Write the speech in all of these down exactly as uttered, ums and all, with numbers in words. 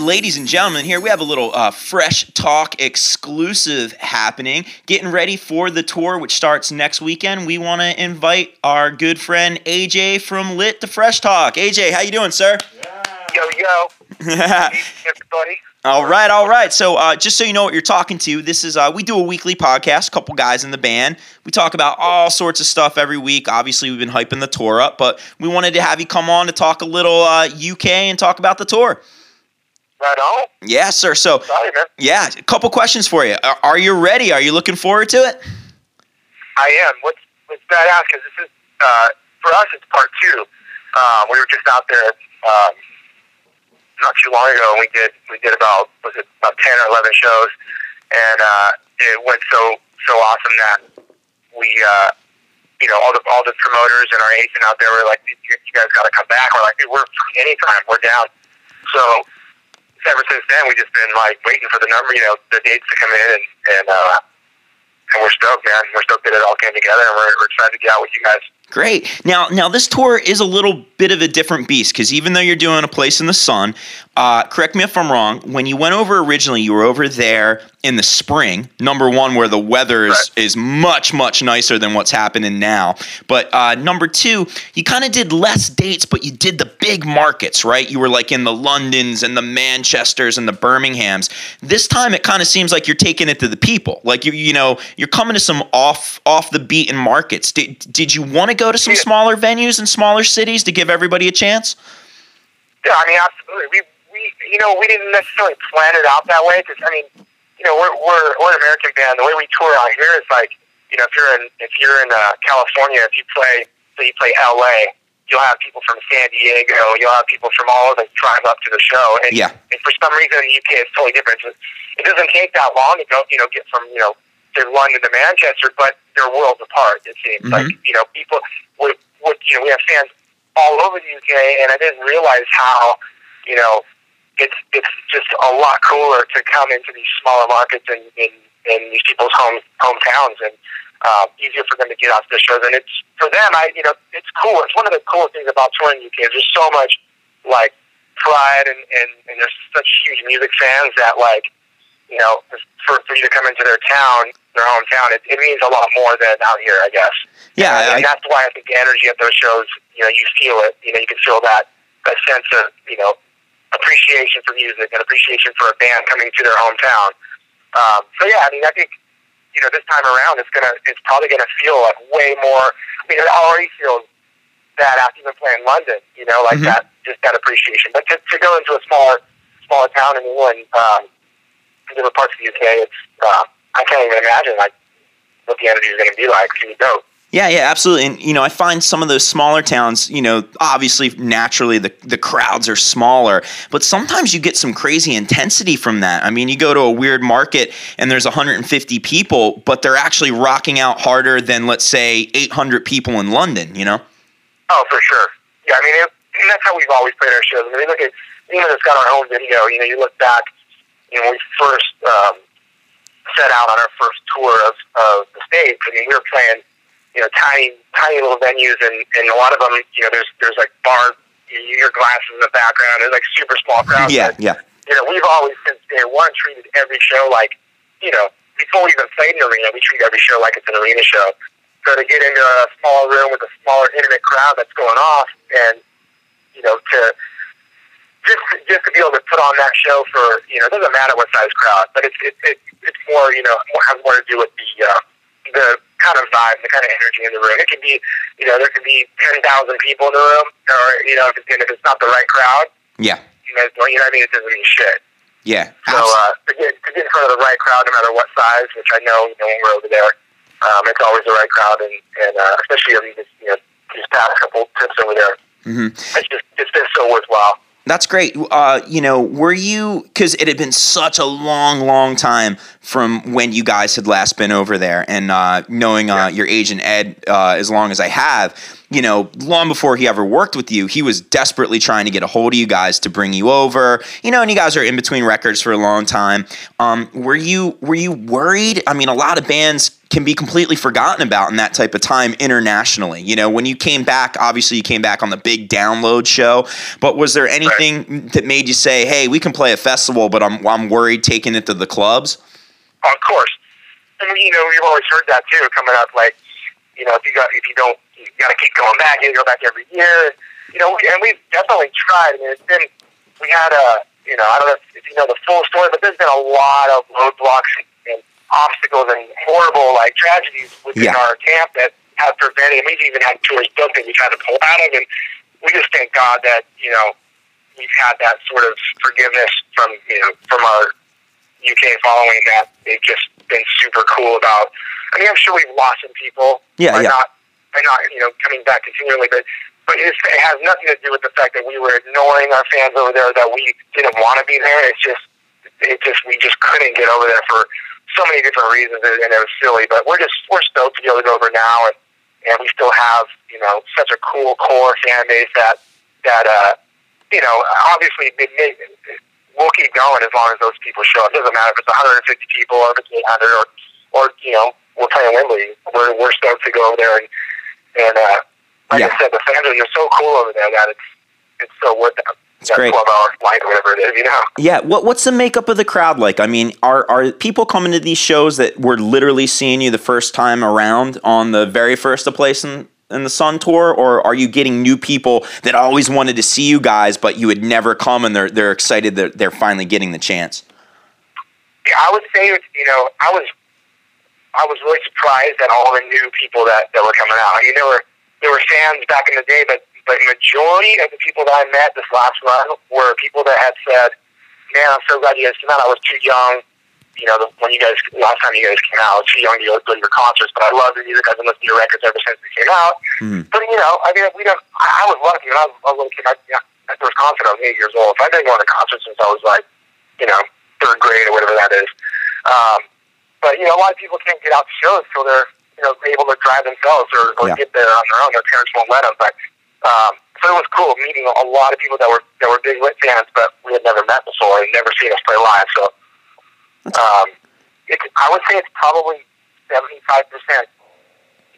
right, ladies and gentlemen, here we have a little uh, Fresh Talk exclusive happening. Getting ready for the tour, which starts next weekend. We want to invite our good friend A J from Lit to Fresh Talk. A J, how you doing, sir? Yeah. Yo, yo. Hey, everybody. All right, all right. So uh, just so you know what you're talking to, this is uh, we do a weekly podcast, a couple guys in the band. We talk about all sorts of stuff every week. Obviously, we've been hyping the tour up, but we wanted to have you come on to talk a little uh, U K and talk about the tour. Right on. Yeah, sir. So, sorry, man. Yeah, a couple questions for you. Are, are you ready? Are you looking forward to it? I am. What's, what's badass, because this is, uh, for us, it's part two. Uh, we were just out there um, not too long ago, and we did we did about was it about ten or eleven shows, and uh, it went so so awesome that we uh, you know all the all the promoters and our agent out there were like, you, you guys got to come back. We're like, dude, we're free anytime, we're down. So ever since then, we've just been like waiting for the number, you know, the dates to come in, and and, uh, and we're stoked, man. We're stoked that it all came together, and we're, we're excited to get out with you guys. Great. Now, now this tour is a little bit of a different beast, because even though you're doing A Place in the Sun, uh, correct me if I'm wrong, when you went over originally, you were over there in the spring, number one, where the weather is, right. is much, much nicer than what's happening now. But uh, number two, you kind of did less dates, but you did the big markets, right? You were like in the Londons and the Manchesters and the Birminghams. This time, it kind of seems like you're taking it to the people. Like, you you know, you're coming to some off, off the beaten markets. Did, did you want to go to some smaller venues and smaller cities to give everybody a chance? Yeah, I mean, absolutely. We, we you know, we didn't necessarily plan it out that way, because I mean, you know, we're we're we're an American band. The way we tour out here is like, you know, if you're in if you're in uh, California, if you play, so you play L A, you'll have people from San Diego, you'll have people from all of them drive up to the show. And, yeah. and for some reason, in the U K, it's totally different. It doesn't take that long to go, you know, get from you know. They're London to Manchester, but they're worlds apart, it seems. Mm-hmm. Like, you know, people, would, would, you know, we have fans all over the U K, and I didn't realize how, you know, it's it's just a lot cooler to come into these smaller markets and in, in these people's home, hometowns, and uh, easier for them to get out to the shows. And it's, for them, I you know, it's cool. It's one of the coolest things about touring the U K. There's so much, like, pride, and, and, and there's such huge music fans that, like, you know, for, for you to come into their town, their hometown, it, it means a lot more than out here, I guess. Yeah, and, I, and that's why I think the energy of those shows, you know, you feel it. You know, you can feel that, that sense of, you know, appreciation for music and appreciation for a band coming to their hometown. Um, so yeah, I mean, I think you know this time around, it's gonna, it's probably gonna feel like way more. I mean, it already feels that after even playing London, you know, like mm-hmm. that, just that appreciation. But to, to go into a smaller, smaller town in England, um, in different parts of the U K, it's. Uh, I can't even imagine like what the energy is going to be like. It's going to be dope. Yeah, yeah, absolutely. And, you know, I find some of those smaller towns, you know, obviously, naturally, the, the crowds are smaller. But sometimes you get some crazy intensity from that. I mean, you go to a weird market and there's one hundred fifty people, but they're actually rocking out harder than, let's say, eight hundred people in London, you know? Oh, for sure. Yeah, I mean, it, and that's how we've always played our shows. I mean, look at, you know, it's got our own video. You know, you look back, you know, when we first... Um, set out on our first tour of, of the States. I mean, we were playing, you know, tiny, tiny little venues, and, and a lot of them, you know, there's there's like bar, you hear glasses in the background. There's like super small crowds. Yeah, but, yeah. You know, we've always since day one treated every show like, you know, before we even played in an arena, we treat every show like it's an arena show. So to get into a small room with a smaller, intimate crowd that's going off, and you know, to just just to be able to put on that show for, you know, it doesn't matter what size crowd, but it's it, it, it's more, you know, has more to do with the uh, the kind of vibe, the kind of energy in the room. It can be, you know, there could be ten thousand people in the room, or you know, if it's, and if it's not the right crowd, yeah, you know, you know what I mean, it doesn't mean shit. Yeah. So uh, to get to get in front of the right crowd, no matter what size, which I know, you know, when we're over there, um, it's always the right crowd, and and uh, especially over these, you know, these past couple trips over there, mm-hmm. it's just it's been so worthwhile. That's great. Uh, you know, were you, because it had been such a long, long time from when you guys had last been over there. And uh, knowing uh, yeah. your agent, Ed, uh, as long as I have, you know, long before he ever worked with you, he was desperately trying to get a hold of you guys to bring you over, you know, and you guys are in between records for a long time. Um, were you, were you worried? I mean, a lot of bands can be completely forgotten about in that type of time internationally. You know, when you came back, obviously you came back on the big download show, but was there anything right. that made you say, hey, we can play a festival, but I'm, I'm worried taking it to the clubs? Of course. And, you know, we've always heard that too, coming up, like, you know, if you got, if you don't, you gotta keep going back. You go back every year, you know. And we've definitely tried. I mean, it's been, we had a, you know, I don't know if you know the full story, but there's been a lot of roadblocks and obstacles and horrible like tragedies within yeah. our camp that have prevented. And we've even had tours booked that we tried to pull out of, and we just thank God that, you know, we've had that sort of forgiveness from, you know, from our U K following, that they've just been super cool about. I mean, I'm sure we've lost some people. Yeah, by yeah. not By not, you know, coming back continually, but but it's, it has nothing to do with the fact that we were ignoring our fans over there, that we didn't want to be there. It's just, it just, we just couldn't get over there for so many different reasons, and it was silly. But we're just, we're stoked to be able to go over now, and and we still have, you know, such a cool core fan base that that uh, you know, obviously it, it, it, we'll keep going as long as those people show up. It doesn't matter if it's one hundred fifty people or if it's eight hundred, or or you know, we're playing Wembley. We're we're stoked to go over there. And. And uh, like yeah. I said, the fans are so cool over there that it's it's so worth that, it's that great. twelve-hour flight or whatever it is, you know? Yeah, what, what's the makeup of the crowd like? I mean, are, are people coming to these shows that were literally seeing you the first time around on the very first A Place in, in the Sun tour, or are you getting new people that always wanted to see you guys but you had never come, and they're, they're excited that they're finally getting the chance? Yeah, I would say, you know, I was... I was really surprised at all the new people that, that were coming out. I mean, there were there were fans back in the day, but but majority of the people that I met this last run were people that had said, "Man, I'm so glad you guys came out. I was too young, you know, the, when you guys last time you guys came out, I was too young to go to your concerts. But I love the music. I've been listening to your records ever since they came out." Mm-hmm. But you know, I mean, we don't. I, I was lucky when I was a little kid. I, you know, at the first concert, I was eight years old. So I've been going to concerts since I was like, you know, third grade or whatever that is. Um, But, you know, a lot of people can't get out to shows until they're, you know, able to drive themselves or, or yeah. get there on their own. Their parents won't let them. But, um, so it was cool meeting a lot of people that were that were big Lit fans, but we had never met before and never seen us play live. So um, it, I would say it's probably seventy-five percent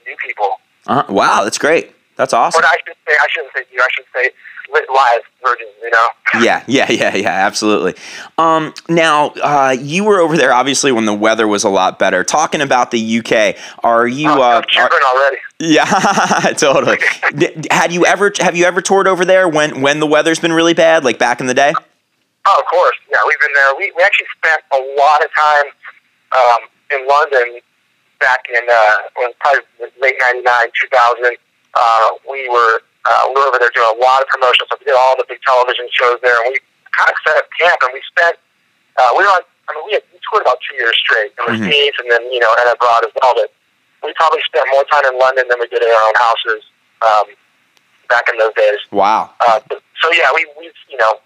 new people. Uh, wow, that's great. That's awesome. But I should say, I shouldn't say you, I should say Lit live versions, you know? Yeah, yeah, yeah, yeah, absolutely. Um, now, uh, you were over there, obviously, when the weather was a lot better. Talking about the U K, are you... Oh, uh, I'm shivering already. Yeah, totally. Had you ever, have you ever toured over there when, when the weather's been really bad, like back in the day? Oh, of course. Yeah, we've been there. We, we actually spent a lot of time um, in London back in uh, probably late ninety-nine, two thousand. Uh, we were uh, we were over there doing a lot of promotions. So we did all the big television shows there, and we kind of set up camp. And we spent uh, we were on, I mean, we had we toured about two years straight. There was mm-hmm. States, and then you know, and abroad as well. But we probably spent more time in London than we did in our own houses um, back in those days. Wow! Uh, so yeah, we we you know.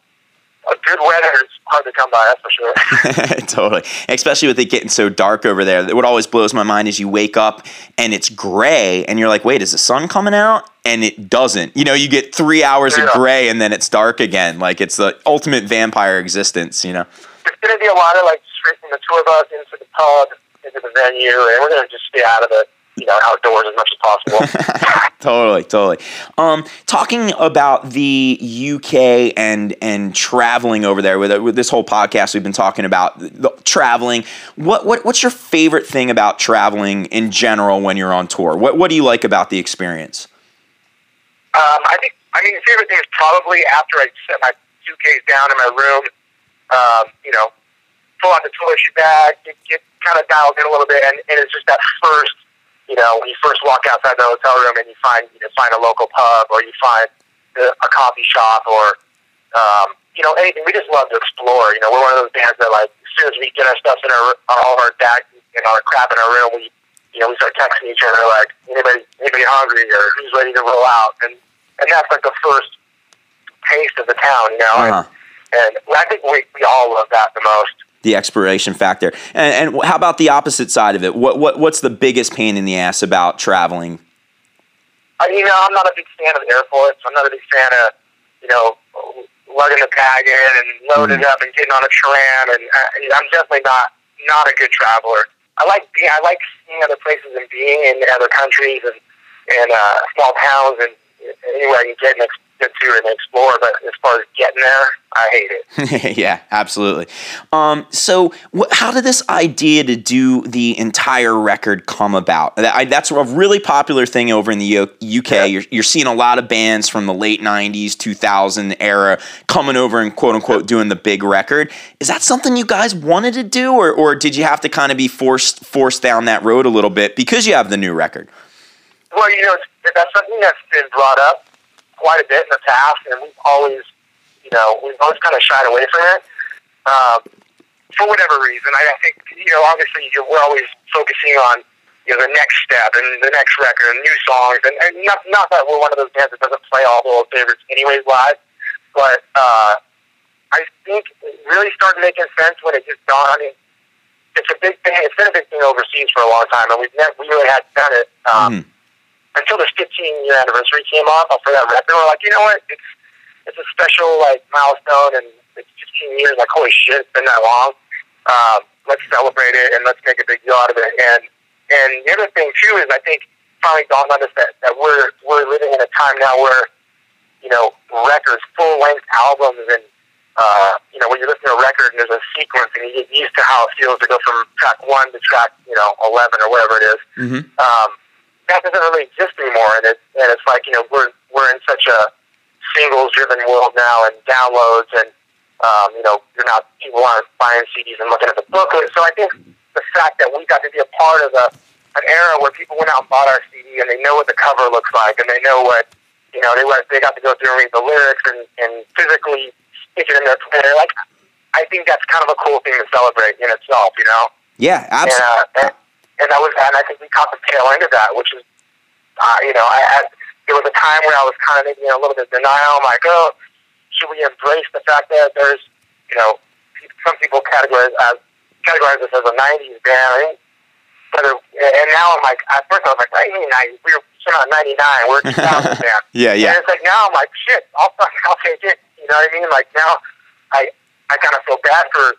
A good weather is hard to come by, that's for sure. Totally. Especially with it getting so dark over there. What always blows my mind is you wake up and it's gray and you're like, wait, is the sun coming out? And it doesn't. You know, you get three hours yeah. of gray and then it's dark again. Like, it's the ultimate vampire existence, you know? There's going to be a lot of, like, straight from the tour bus into the pub, into the venue, and we're going to just stay out of it. You know, outdoors as much as possible. Totally, totally. Um, talking about the U K and and traveling over there, with, with this whole podcast we've been talking about the, the, traveling. What what what's your favorite thing about traveling in general when you're on tour? What what do you like about the experience? Um, I think I mean the favorite thing is probably after I set my suitcase down in my room. Um, you know, pull out the toiletry bag, get, get kind of dialed in a little bit, and, and it's just that first. You know, when you first walk outside the hotel room and you find you know, find a local pub or you find the, a coffee shop or, um, you know, anything. We just love to explore. You know, we're one of those bands that, like, as soon as we get our stuff in our, all of our bags and our crap in our room, we, you know, we start texting each other, like, anybody anybody hungry or who's ready to roll out? And, and that's, like, the first taste of the town, you know? Uh-huh. And, and I think we, we all love that the most. the expiration factor. And, and how about the opposite side of it? What what what's the biggest pain in the ass about traveling? I, you know, I'm not a big fan of airports. I'm not a big fan of, you know, lugging the bag in and loading mm. it up and getting on a tram. And I, I'm definitely not not a good traveler. I like being, I like seeing other places and being in other countries and and uh, small towns and anywhere you can get an to and explore, but as far as getting there, I hate it. Yeah, absolutely. Um, so wh how did this idea to do the entire record come about? That, I, that's a really popular thing over in the U K. Yeah. You're, you're seeing a lot of bands from the late nineties, two thousand era coming over and quote-unquote doing the big record. Is that something you guys wanted to do, or, or did you have to kind of be forced, forced down that road a little bit because you have the new record? Well, you know, that's something that's been brought up quite a bit in the past, and we've always, you know, we've always kind of shied away from it, um, for whatever reason. I, I think, you know, obviously you're, we're always focusing on, you know, the next step and the next record and new songs, and, and not, not that we're one of those bands that doesn't play all the old favorites anyways live, but uh, I think it really started making sense when it just dawned. I mean, it's a big thing. It's been a big thing overseas for a long time, and we've never, we really hadn't done it. Um, mm. Until the fifteen year anniversary came up for that record, we're like, you know what? It's it's a special like milestone, and it's fifteen years. Like, holy shit, it's been that long. Um, let's celebrate it and let's make a big deal out of it. And and the other thing too is I think finally dawned on us that, that we're we're living in a time now where, you know, records, full length albums, and uh, you know, when you listen to a record and there's a sequence and you get used to how it feels to go from track one to track, you know, eleven or whatever it is. Mm-hmm. um, That doesn't really exist anymore, and it's and it's like, you know, we're we're in such a singles-driven world now, and downloads, and um, you know, you're not people aren't buying C Ds and looking at the booklet. So I think the fact that we got to be a part of a an era where people went out and bought our C D, and they know what the cover looks like, and they know what, you know, they they got to go through and read the lyrics and and physically stick it in their player. Like, I think that's kind of a cool thing to celebrate in itself, you know? Yeah, absolutely. And, uh, and, And that was, and I think we caught the tail end of that, which is, uh, you know, I, I, there was a time where I was kind of in, you know, a little bit of denial. I'm like, oh, should we embrace the fact that there's, you know, some people categorize as, categorize this as a nineties band, right? But it, and now I'm like, at first I was like, I mean, I, we were not ninety-nine, we're a two thousand band. Yeah, yeah. And it's like now I'm like, shit, I'll I'll take it. You know what I mean? Like now, I I kind of feel bad for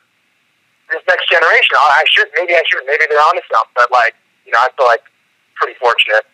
this next generation. I should, maybe I should, maybe they're onto something, but like, you know, I feel like pretty fortunate.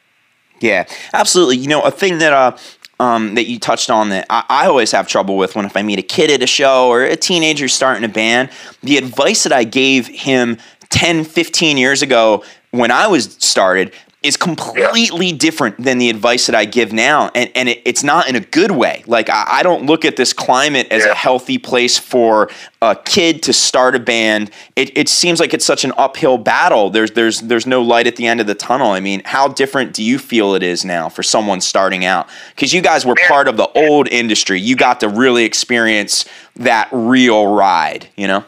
Yeah, absolutely. You know, a thing that, uh, um, that you touched on that I, I always have trouble with when, if I meet a kid at a show or a teenager starting a band, the advice that I gave him ten, fifteen years ago when I was started is completely different than the advice that I give now. And, and it, it's not in a good way. Like, I, I don't look at this climate as yeah. a healthy place for a kid to start a band. It, it seems like it's such an uphill battle. There's, there's, there's no light at the end of the tunnel. I mean, how different do you feel it is now for someone starting out? Because you guys were yeah. part of the yeah. old industry. You got to really experience that real ride, you know?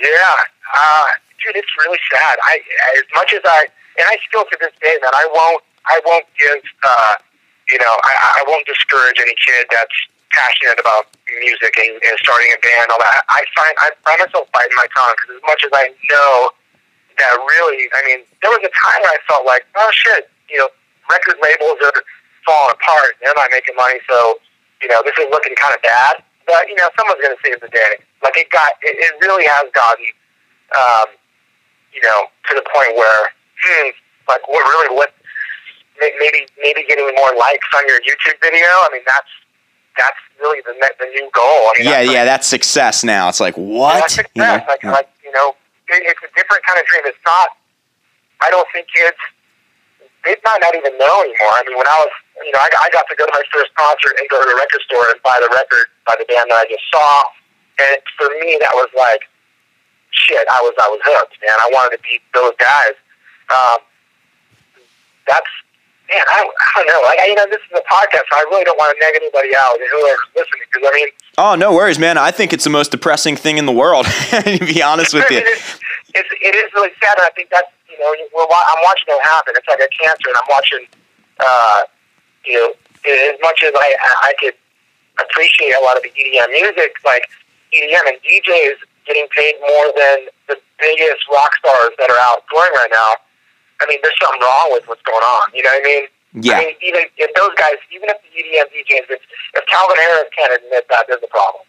Yeah. Uh, dude, it's really sad. I, as much as I, And I still to this day, man, I won't, I won't give, uh, you know, I, I won't discourage any kid that's passionate about music and, and starting a band and all that. I find, I find myself biting my tongue because as much as I know that really, I mean, there was a time where I felt like, oh shit, you know, record labels are falling apart. They're not making money, so, you know, this is looking kind of bad. But, you know, someone's going to save the day. Like it got, it, it really has gotten, um, you know, to the point where, Hmm, like what really what maybe maybe getting more likes on your YouTube video. I mean, that's that's really the the new goal. I mean, yeah, that's yeah, like, that's success now. It's like what? Yeah, that's success. You know? Like, yeah. like you know, it, it's a different kind of dream. It's not. I don't think kids they might not even know anymore. I mean, when I was you know I, I got to go to my first concert and go to the record store and buy the record by the band that I just saw, and it, for me that was like shit. I was I was hooked, man. I wanted to be those guys. Um, that's, man, I don't, I don't know. Like, I, you know, this is a podcast, so I really don't want to nag anybody out whoever's listening, because, I mean... Oh, no worries, man. I think it's the most depressing thing in the world, to be honest with you. It is, it's, it is really sad, and I think that's, you know, we're, I'm watching it happen. It's like a cancer, and I'm watching, uh, you know, as much as I, I could appreciate a lot of the E D M music, like, E D M and D Js getting paid more than the biggest rock stars that are out touring right now, I mean, there's something wrong with what's going on. You know what I mean? Yeah. I mean, even if those guys, even if the E D M D Js, if, if Calvin Harris can't admit that, there's a problem.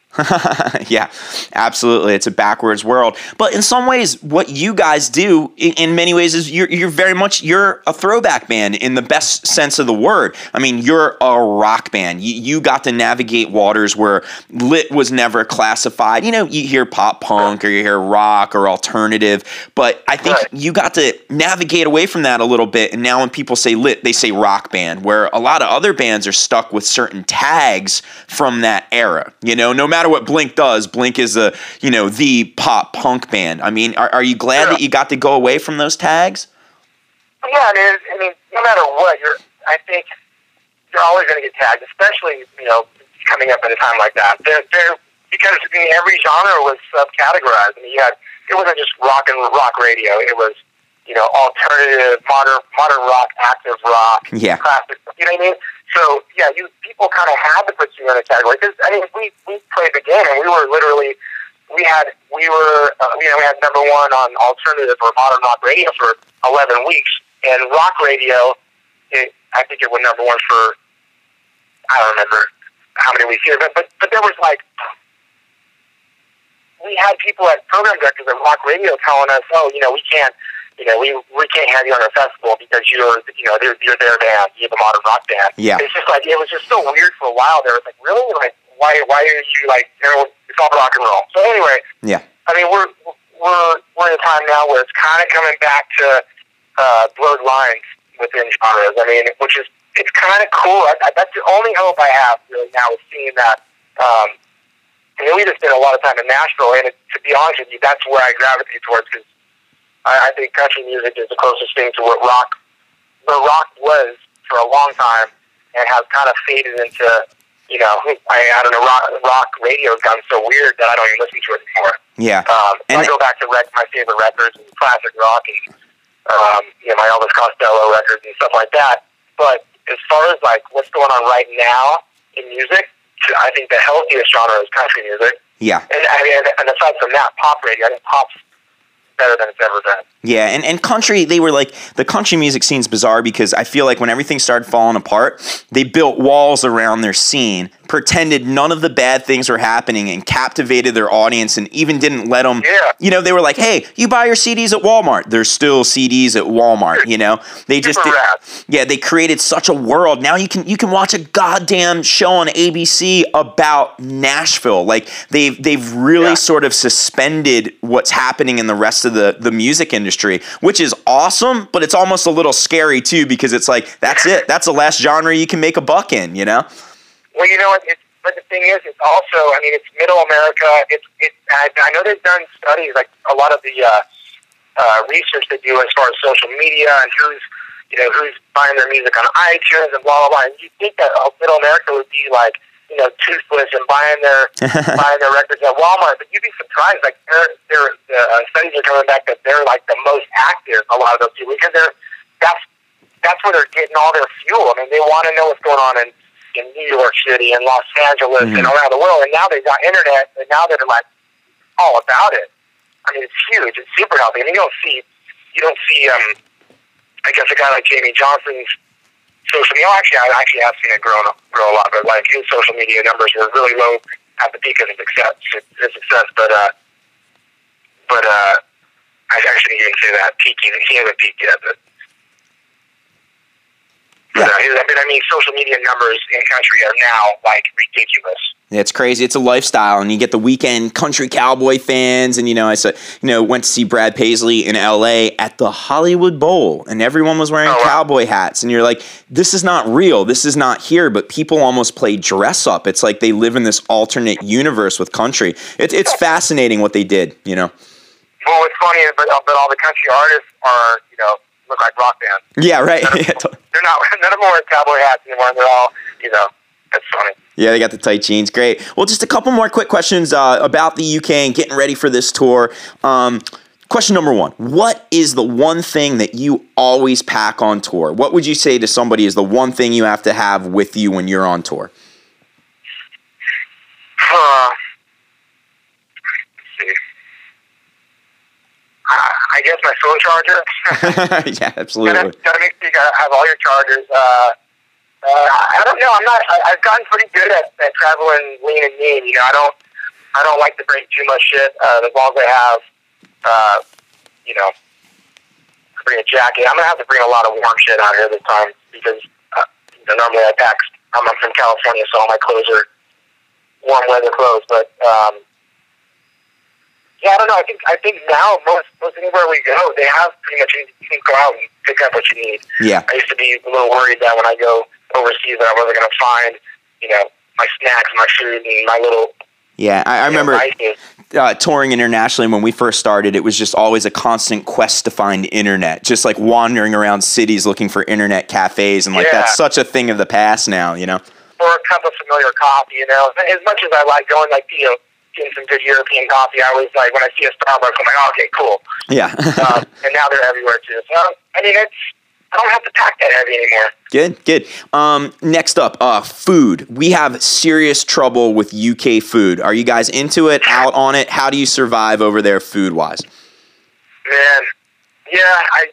Yeah, absolutely. It's a backwards world. But in some ways, what you guys do, in, in many ways, is you're, you're very much, you're a throwback band in the best sense of the word. I mean, you're a rock band. You, you got to navigate waters where Lit was never classified. You know, you hear pop punk or you hear rock or alternative, but I think you got to navigate away from that a little bit. And now when people say Lit, they say rock band, where a lot of other bands are stuck with certain tags from that era. You know, no matter No matter what Blink does, Blink is a you know the pop punk band. I mean, are, are you glad yeah. that you got to go away from those tags? Yeah, I mean, I mean no matter what, you're. I think you're always going to get tagged, especially you know coming up at a time like that. They're, they're, because I mean, every genre was subcategorized. I mean, you had it wasn't just rock and rock radio. It was you know alternative, modern modern rock, active rock, yeah. classic. You know what I mean? So, yeah, you people kind of had to put you in a category. Because, I mean, we, we played the game, and we were literally, we had, we were, uh, you know, we had number one on alternative or modern rock radio for eleven weeks. And rock radio, it, I think it was number one for, I don't remember how many weeks here, but, but, but there was, like, we had people at program directors at rock radio telling us, oh, you know, we can't, You know, we we can't have you on our festival because you're you know you're, you're their band, you're the modern rock band. Yeah, it's just like it was just so weird for a while. There was like, really, like why why are you like you know, it's all rock and roll? So anyway, yeah, I mean we're we're we're in a time now where it's kind of coming back to uh, blurred lines within genres. I mean, which is it's kind of cool. I, I, that's the only hope I have really now is seeing that. Um, I mean, we just spent a lot of time in Nashville, and it, to be honest with you, that's where I gravitate towards because. I think country music is the closest thing to what rock, what rock was for a long time, and has kind of faded into, you know, I, I don't know, rock, rock radio has gotten so weird that I don't even listen to it anymore. Yeah, um, so I go back to rec my favorite records and classic rock and um, you know my Elvis Costello records and stuff like that. But as far as like what's going on right now in music, I think the healthiest genre is country music. Yeah, and I mean, and aside from that, pop radio, I think pop's better than it's ever been. Yeah, and, and country, they were like, the country music scene's bizarre because I feel like when everything started falling apart, they built walls around their scene, pretended none of the bad things were happening and captivated their audience and even didn't let them, yeah. you know, they were like, hey, you buy your C Ds at Walmart. There's still C Ds at Walmart, you know? They just, did, yeah, they created such a world. Now you can you can watch a goddamn show on A B C about Nashville. Like, they've, they've really yeah. sort of suspended what's happening in the rest of the, the music industry. Industry, which is awesome, but it's almost a little scary too because it's like that's it, that's the last genre you can make a buck in, you know. Well, you know what? It's, but the thing is, it's also, I mean, it's Middle America. It's it. I, I know they've done studies, like a lot of the uh, uh, research they do as far as social media and who's, you know, who's buying their music on iTunes and blah blah blah. And you think that oh, Middle America would be like, you know, toothless and buying their buying their records at Walmart, but you'd be surprised. Like, their their the uh, studies are coming back that they're like the most active. A lot of those people because they're that's that's where they're getting all their fuel. I mean, they want to know what's going on in in New York City and Los Angeles mm-hmm. and around the world. And now they've got internet, and now they're like all about it. I mean, it's huge. It's super healthy. I mean, you don't see you don't see. Um, I guess a guy like Jamie Johnson's. Social media, actually, I actually have seen it grow, grow a lot, but like his social media numbers were really low at the peak of his success. His success, but uh, but uh, I actually didn't say that peaking. He hasn't peaked yet, but, yeah. but uh, I mean, social media numbers in country are now like ridiculous. It's crazy. It's a lifestyle, and you get the weekend country cowboy fans, and you know, I said, you know, went to see Brad Paisley in L A at the Hollywood Bowl, and everyone was wearing oh, cowboy wow. hats, and you're like, this is not real, this is not here. But people almost play dress up. It's like they live in this alternate universe with country. It's it's fascinating what they did, you know. Well, it's funny, but but all the country artists are, you know, look like rock bands. Yeah, right. None of them, they're not. None of them wear cowboy hats anymore. They're all, you know. That's funny. Yeah, they got the tight jeans. Great. Well, just a couple more quick questions uh, about the U K and getting ready for this tour. Um, question number one, what is the one thing that you always pack on tour? What would you say to somebody is the one thing you have to have with you when you're on tour? Uh, let's see. I guess my phone charger. Yeah, absolutely. You gotta, gotta make sure you gotta have all your chargers. Uh, uh, I don't know. I'm not. I, I've gotten pretty good at, at traveling lean and mean. You know, I don't. I don't like to break too much shit. Uh, as long as I have, uh, you know, bring a jacket. I'm gonna have to bring a lot of warm shit out here this time because uh, you know, normally I pack. I'm from California, so all my clothes are warm weather clothes. But um, yeah, I don't know. I think I think now most most anywhere we go, they have pretty much you can go out and pick up what you need. Yeah. I used to be a little worried that when I go overseas, that I wasn't gonna find you know my snacks, my food, and my little. Yeah, I, I remember uh, touring internationally when we first started, it was just always a constant quest to find internet, just like wandering around cities looking for internet cafes. And like, yeah. That's such a thing of the past now, you know? Or a cup of familiar coffee, you know? As much as I like going, like, you know, getting some good European coffee, I always like, when I see a Starbucks, I'm like, oh, okay, cool. Yeah. uh, and now they're everywhere too. So, I mean, it's, I don't have to pack that heavy anymore. Good, good. Um, next up, uh, food. We have serious trouble with U K food. Are you guys into it, out on it? How do you survive over there food-wise? Man, yeah, I,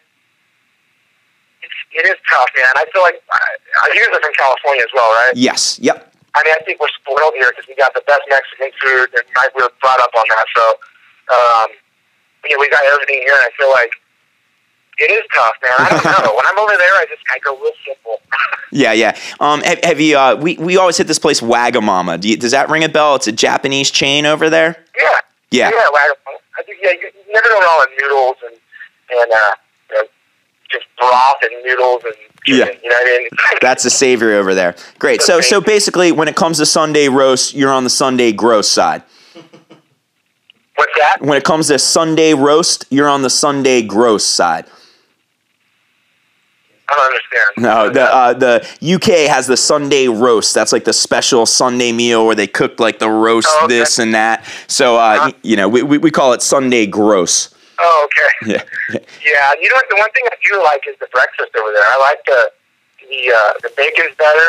it's, it is tough, man. I feel like, I, you guys are from California as well, right? Yes, yep. I mean, I think we're spoiled here because we got the best Mexican food, and I, we were brought up on that, so, um, yeah, we got everything here, and I feel like, it is tough, man. I don't know. When I'm over there, I just I go real simple. yeah, yeah. Um, have, have you? Uh, we we always hit this place, Wagamama. Do you, does that ring a bell? It's a Japanese chain over there. Yeah. Yeah. Yeah, Wagamama. I think yeah. You, you never go wrong with noodles and and uh, you know, just broth and noodles and chicken, yeah. You know what I mean? That's a savory over there. Great. So so, so basically, when it comes to Sunday roast, you're on the Sunday gross side. What's that? When it comes to Sunday roast, you're on the Sunday gross side. I don't understand. No, the uh, the U K has the Sunday roast. That's like the special Sunday meal where they cook like the roast, oh, okay. This and that. So, uh, uh-huh. You know, we, we we call it Sunday gross. Oh, okay. Yeah. Yeah. You know what? The one thing I do like is the breakfast over there. I like the the uh, the bacon's better.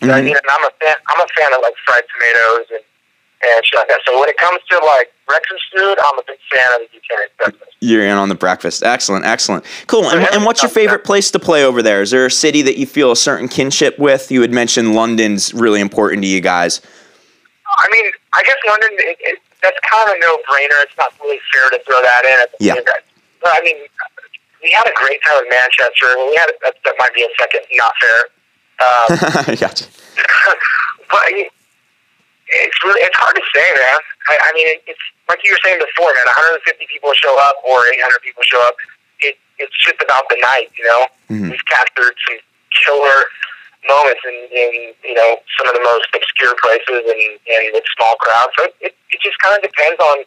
Mm-hmm. I mean, and I'm a fan. I'm a fan of like fried tomatoes and. And shit like that. So when it comes to like breakfast food, I'm a big fan of the U K breakfast. You're in on the breakfast. Excellent, excellent, cool. And, and what's your favorite place to play over there? Is there a city that you feel a certain kinship with? You had mentioned London's really important to you guys. I mean, I guess London. It, it, that's kind of a no-brainer. It's not really fair to throw that in. At the yeah. But I mean, we had a great time in Manchester. We had a, that might be a second not fair. Um, gotcha. But. I, It's really, it's hard to say, man. I, I mean, it's like you were saying before, man, one hundred fifty people show up or eight hundred people show up. It, it's just about the night, you know? Mm-hmm. We've captured some killer moments in, in, you know, some of the most obscure places and, and with small crowds. So it, it just kind of depends on,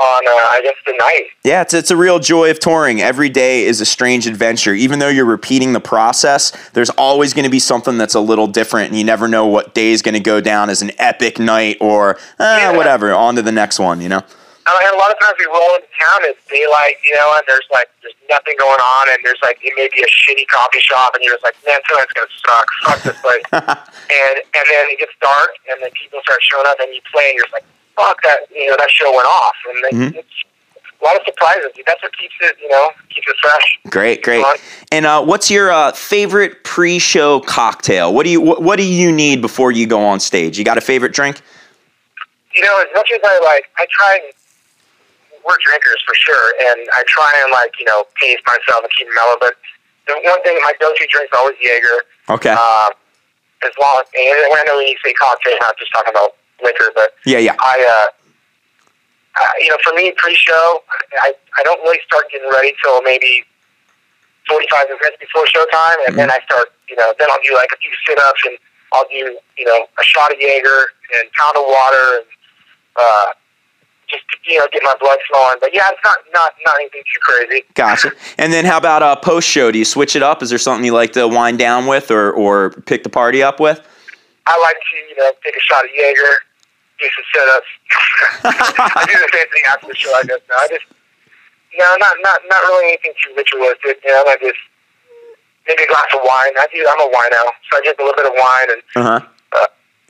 on uh, I guess, the night. Yeah, it's, it's a real joy of touring. Every day is a strange adventure. Even though you're repeating the process, there's always going to be something that's a little different, and you never know what day is going to go down as an epic night or eh, yeah. Whatever, on to the next one, you know? And a lot of times we roll into town, it's daylight, you know, and there's, like, there's nothing going on, and there's, like, it may be a shitty coffee shop, and you're just like, man, tonight's going to suck. Fuck this place. and, and then it gets dark, and then people start showing up, and you play, and you're just like, fuck that, you know, that show went off. And they, mm-hmm. It's a lot of surprises. That's what keeps it, you know, keeps it fresh. Great, great. And uh, what's your uh, favorite pre-show cocktail? What do you what, what do you need before you go on stage? You got a favorite drink? You know, as much as I like, I try and, we're drinkers for sure, and I try and like, you know, pace myself and keep mellow, but the one thing, my go-to drink is always Jaeger. Okay. Uh, as long as, and when I know when you say cocktail, I'm not just talking about liquor, but yeah, yeah. I, uh, uh, you know, for me, pre-show, I, I don't really start getting ready till maybe forty-five minutes before showtime, and mm-hmm. Then I start, you know, then I'll do like a few sit-ups, and I'll do, you know, a shot of Jaeger and pound of water, and uh, just you know, get my blood flowing. But yeah, it's not not not anything too crazy. Gotcha. And then how about uh, post-show? Do you switch it up? Is there something you like to wind down with, or or pick the party up with? I like to, you know, take a shot of Jaeger. Do some sit-ups. I do the same thing after the show. I guess no, I just no, not not not really anything too ritualistic. You know, I just maybe a glass of wine. I do. I'm a wino, so I drink a little bit of wine and uh-huh. uh,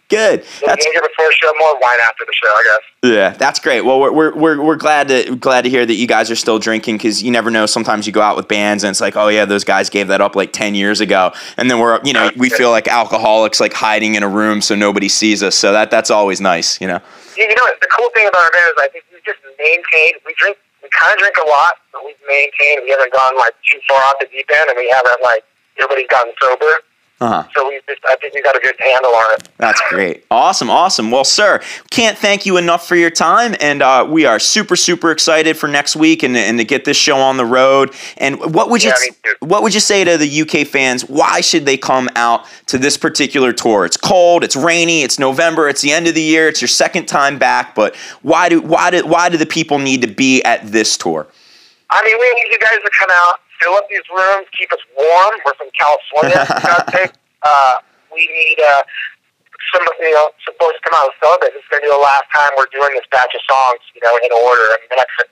Good. That's Jaeger before show, more wine after the show, I guess. Yeah, that's great. Well, we're we're we're, we're glad to glad to hear that you guys are still drinking, because you never know. Sometimes you go out with bands and it's like, oh yeah, those guys gave that up like ten years ago, and then we're you know we feel like alcoholics, like hiding in a room so nobody sees us. So that that's always nice, you know. You know, the cool thing about our band is I think we just maintain. We drink, we kind of drink a lot, but we've maintained. We haven't gone like too far off the deep end, and we haven't like everybody's gotten sober. Uh-huh. So we just, I think we got a good handle on it. That's great. Awesome, awesome. Well, sir, can't thank you enough for your time, and uh, we are super, super excited for next week and and to get this show on the road. And what would you yeah, what would you say to the U K fans? Why should they come out to this particular tour? It's cold, it's rainy, it's November, it's the end of the year, it's your second time back. But why do why do why do the people need to be at this tour? I mean, we need you guys to come out. Fill up these rooms, keep us warm. We're from California. uh, we need uh, some, you know, supposed to come out and celebrate. This is going to be the last time we're doing this batch of songs, you know, in order. I mean, that's,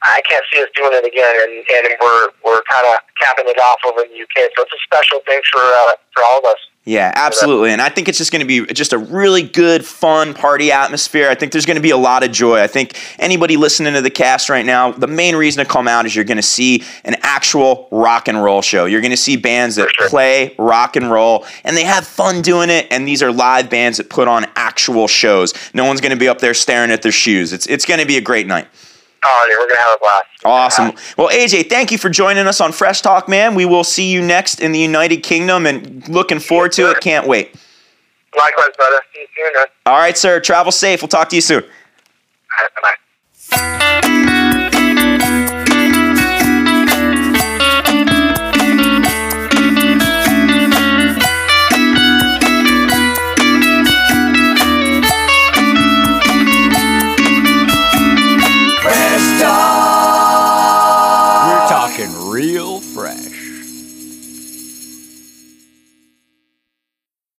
I can't see us doing it again, and, and we're we're kind of capping it off over in the U K. So it's a special thing for uh, for all of us. Yeah, absolutely. And I think it's just going to be just a really good, fun party atmosphere. I think there's going to be a lot of joy. I think anybody listening to the cast right now, the main reason to come out is you're going to see an actual rock and roll show. You're going to see bands that play rock and roll, and they have fun doing it, and these are live bands that put on actual shows. No one's going to be up there staring at their shoes. It's, it's going to be a great night. Oh, yeah, we're going to have a blast. Awesome. Well, A J, thank you for joining us on Fresh Talk, man. We will see you next in the United Kingdom, and looking forward to it. Can't wait. Likewise, brother. See you soon, man. All right, sir. Travel safe. We'll talk to you soon. All right, bye-bye.